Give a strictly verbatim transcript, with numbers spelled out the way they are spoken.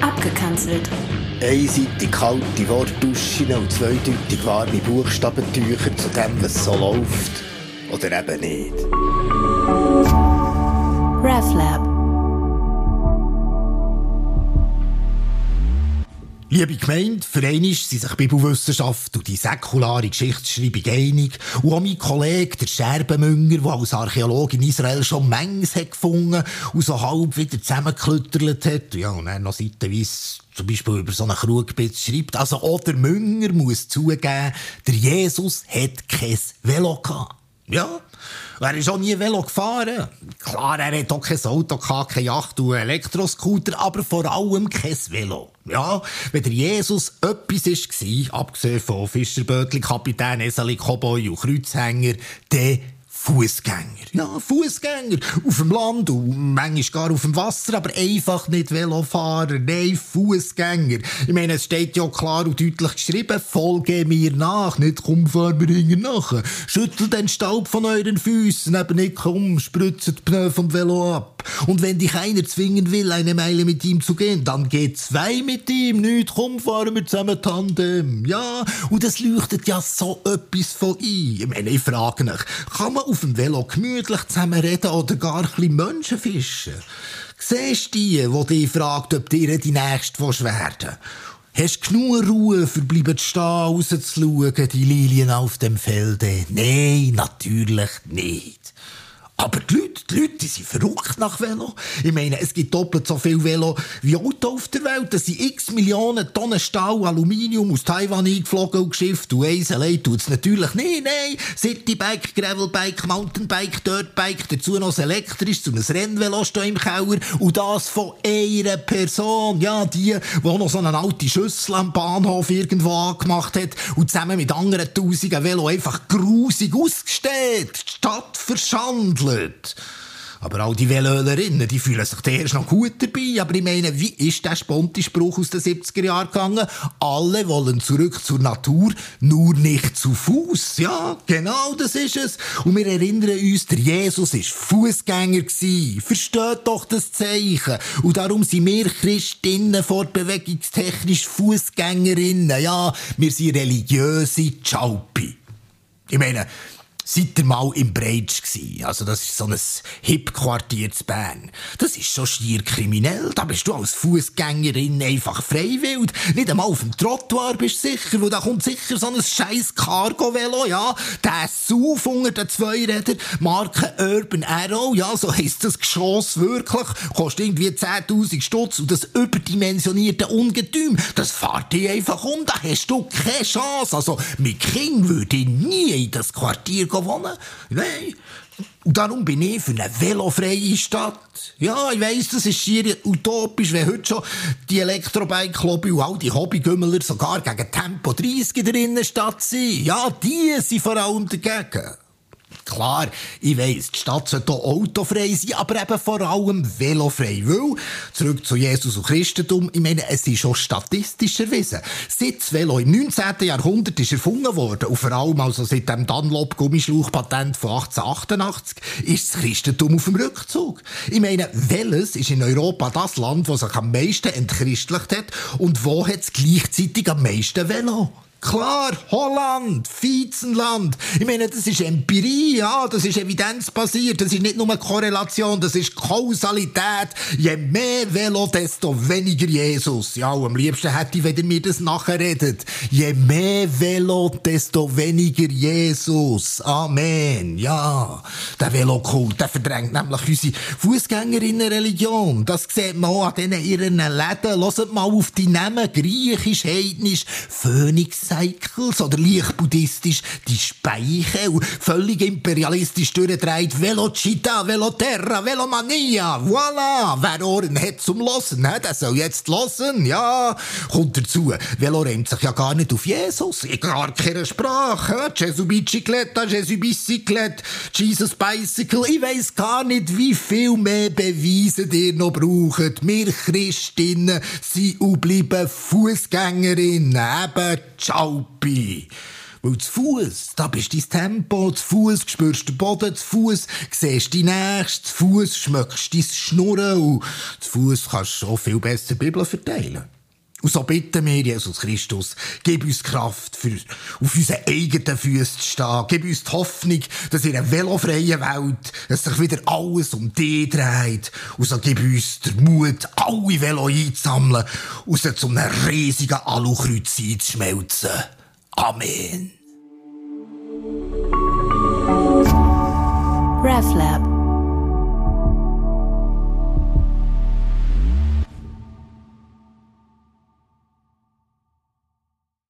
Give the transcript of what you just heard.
Abgekanzelt. Einseitig kalte Wortduschen und zweideutig warme Buchstabentücher zu dem, was so läuft. Oder eben nicht. RevLab. Liebe Gemeinde, für einmal sind sich Bibelwissenschaft und die säkulare Geschichtsschreibung einig. Und auch mein Kollege, der Scherbenmünger, der als Archäologe in Israel schon manches hat gefunden und so halb wieder zusammengeklüttert hat, ja, und dann noch seitenweise zum Beispiel über so einen Krugspitz schreibt. Also auch der Münger muss zugeben, der Jesus hat kein Velo gehabt. Ja, er ist auch nie Velo gefahren. Klar, er hat auch kein Auto, keine Yacht und einen Elektroscooter, aber vor allem kein Velo. Ja, wenn der Jesus etwas war, abgesehen von Fischerbötli, Kapitän, Eseli, Cowboy und Kreuzhänger, dann Fußgänger. Ja, Fußgänger. Auf dem Land und manchmal gar auf dem Wasser, aber einfach nicht Velofahrer. Nein, Fußgänger. Ich meine, es steht ja klar und deutlich geschrieben, folge mir nach, nicht komm, fahr mir hinten nach. Schüttelt den Staub von euren Füßen, eben nicht komm, spritzt die Pneu vom Velo ab. Und wenn dich einer zwingen will, eine Meile mit ihm zu gehen, dann geht zwei mit ihm, nicht komm, fahren wir zusammen Tandem. Ja, und es leuchtet ja so etwas von ein. Ich meine, ich frage mich, kann man auf dem Velo gemütlich zusammen reden oder gar ein bisschen Menschen fischen? Siehst du die, die dich fragt, ob dir die Nächste werden? Hast du genug Ruhe, für bleiben zu stehen, rauszuschauen, die Lilien auf dem Felde? Nein, natürlich nicht. Aber die Leute, die Leute die sind verrückt nach Velo. Ich meine, es gibt doppelt so viel Velo wie Auto auf der Welt. Es sind x Millionen Tonnen Stahl, Aluminium aus Taiwan eingeflogen und geschifft. Und eins allein tut es natürlich nicht. Nein, Citybike, Gravelbike, Mountainbike, Dirtbike, dazu noch ein elektrisches und ein Rennvelo stehen im Keller. Und das von einer Person. Ja, die, die noch so eine alte Schüssel am Bahnhof irgendwo angemacht hat und zusammen mit anderen Tausenden Velo einfach grusig ausgestellt. Die Stadt verschandelt. Aber all die Velöhlerinnen, die fühlen sich erst noch gut dabei. Aber ich meine, wie ist der Sponti-Spruch aus den siebziger Jahren gegangen? Alle wollen zurück zur Natur, nur nicht zu Fuß. Ja, genau das ist es. Und wir erinnern uns, der Jesus war Fußgänger. Versteht doch das Zeichen. Und darum sind wir Christinnen fortbewegungstechnisch Fußgängerinnen. Ja, wir sind religiöse Tschaupi. Ich meine... Seid ihr mal im Breitsch gsi? Also das ist so ein Hip-Quartier zu Bern. Das ist schon schier kriminell. Da bist du als Fußgängerin einfach freiwillig. Nicht einmal auf dem Trottoir bist du sicher, weil da kommt sicher so ein scheiß Cargo-Velo, ja. Der Sauf unter den Zweirädern, Marke Urban Arrow, ja, so heisst das Geschoss wirklich. Kostet irgendwie zehntausend Stutz und das überdimensionierte Ungetüm, das fährt dich einfach um. Da hast du keine Chance. Also, mit Kind würde ich nie in das Quartier gehen. Gewonnen? Nein. Und darum bin ich für eine velofreie Stadt. Ja, ich weiss, das ist schier utopisch, wenn heute schon die Elektrobike-Lobby und all die Hobbygümmeler sogar gegen Tempo dreißig in der Innenstadt sind. Ja, die sind vor allem dagegen. Klar, ich weiss, die Stadt sollte auch autofrei sein, aber eben vor allem velofrei. Weil, zurück zu Jesus und Christentum, ich meine, es ist schon statistisch erwiesen. Seit das Velo im neunzehnten Jahrhundert ist erfunden worden, und vor allem also seit dem Dunlop-Gummischlauch-Patent von achtzehnhundertachtundachtzig, ist das Christentum auf dem Rückzug. Ich meine, welches ist in Europa das Land, das sich am meisten entchristlicht hat und wo hat es gleichzeitig am meisten Velo? Klar, Holland, Vizenland. Ich meine, das ist Empirie, ja, das ist evidenzbasiert, das ist nicht nur Korrelation, das ist Kausalität. Je mehr Velo, desto weniger Jesus. Ja, am liebsten hätte ich, wenn ihr mir das nachredet. Je mehr Velo, desto weniger Jesus. Amen, ja. Der Velokult, der verdrängt nämlich unsere Fußgängerinnenreligion. Das sieht man auch an diesen ihren Läden. Hört mal auf die Namen, griechisch, heidnisch, Phönix oder leicht buddhistisch die Speiche und völlig imperialistisch durchdreht Velocita, Veloterra, Velomania. Voilà! Wer Ohren hat zum Hören, der soll jetzt hören. Ja, kommt dazu. Velo reimt sich ja gar nicht auf Jesus. In gar keiner Sprache. Jesu Bicicletta, Jesu Bicyclette, Jesus Bicycle. Ich weiss gar nicht, wie viel mehr Beweise ihr noch braucht. Wir Christinnen sind und bleiben Fußgängerinnen. Eben Alpi. Weil zu Fuss, da bist dein Tempo, zu Fuss spürst du den Boden, zu Fuss siehst die Nächste, zu Fuss schmeckst dein Schnurren und zu Fuss kannst du auch viel besser Bibel verteilen. Und so bitten wir, Jesus Christus, gib uns Kraft, für auf unseren eigenen Füßen zu stehen. Gib uns die Hoffnung, dass in einer velofreien Welt es sich wieder alles um dich dreht. Und so gib uns den Mut, alle Velo einzusammeln und sie zu einem riesigen Alukreuz einzuschmelzen. Amen. RevLab.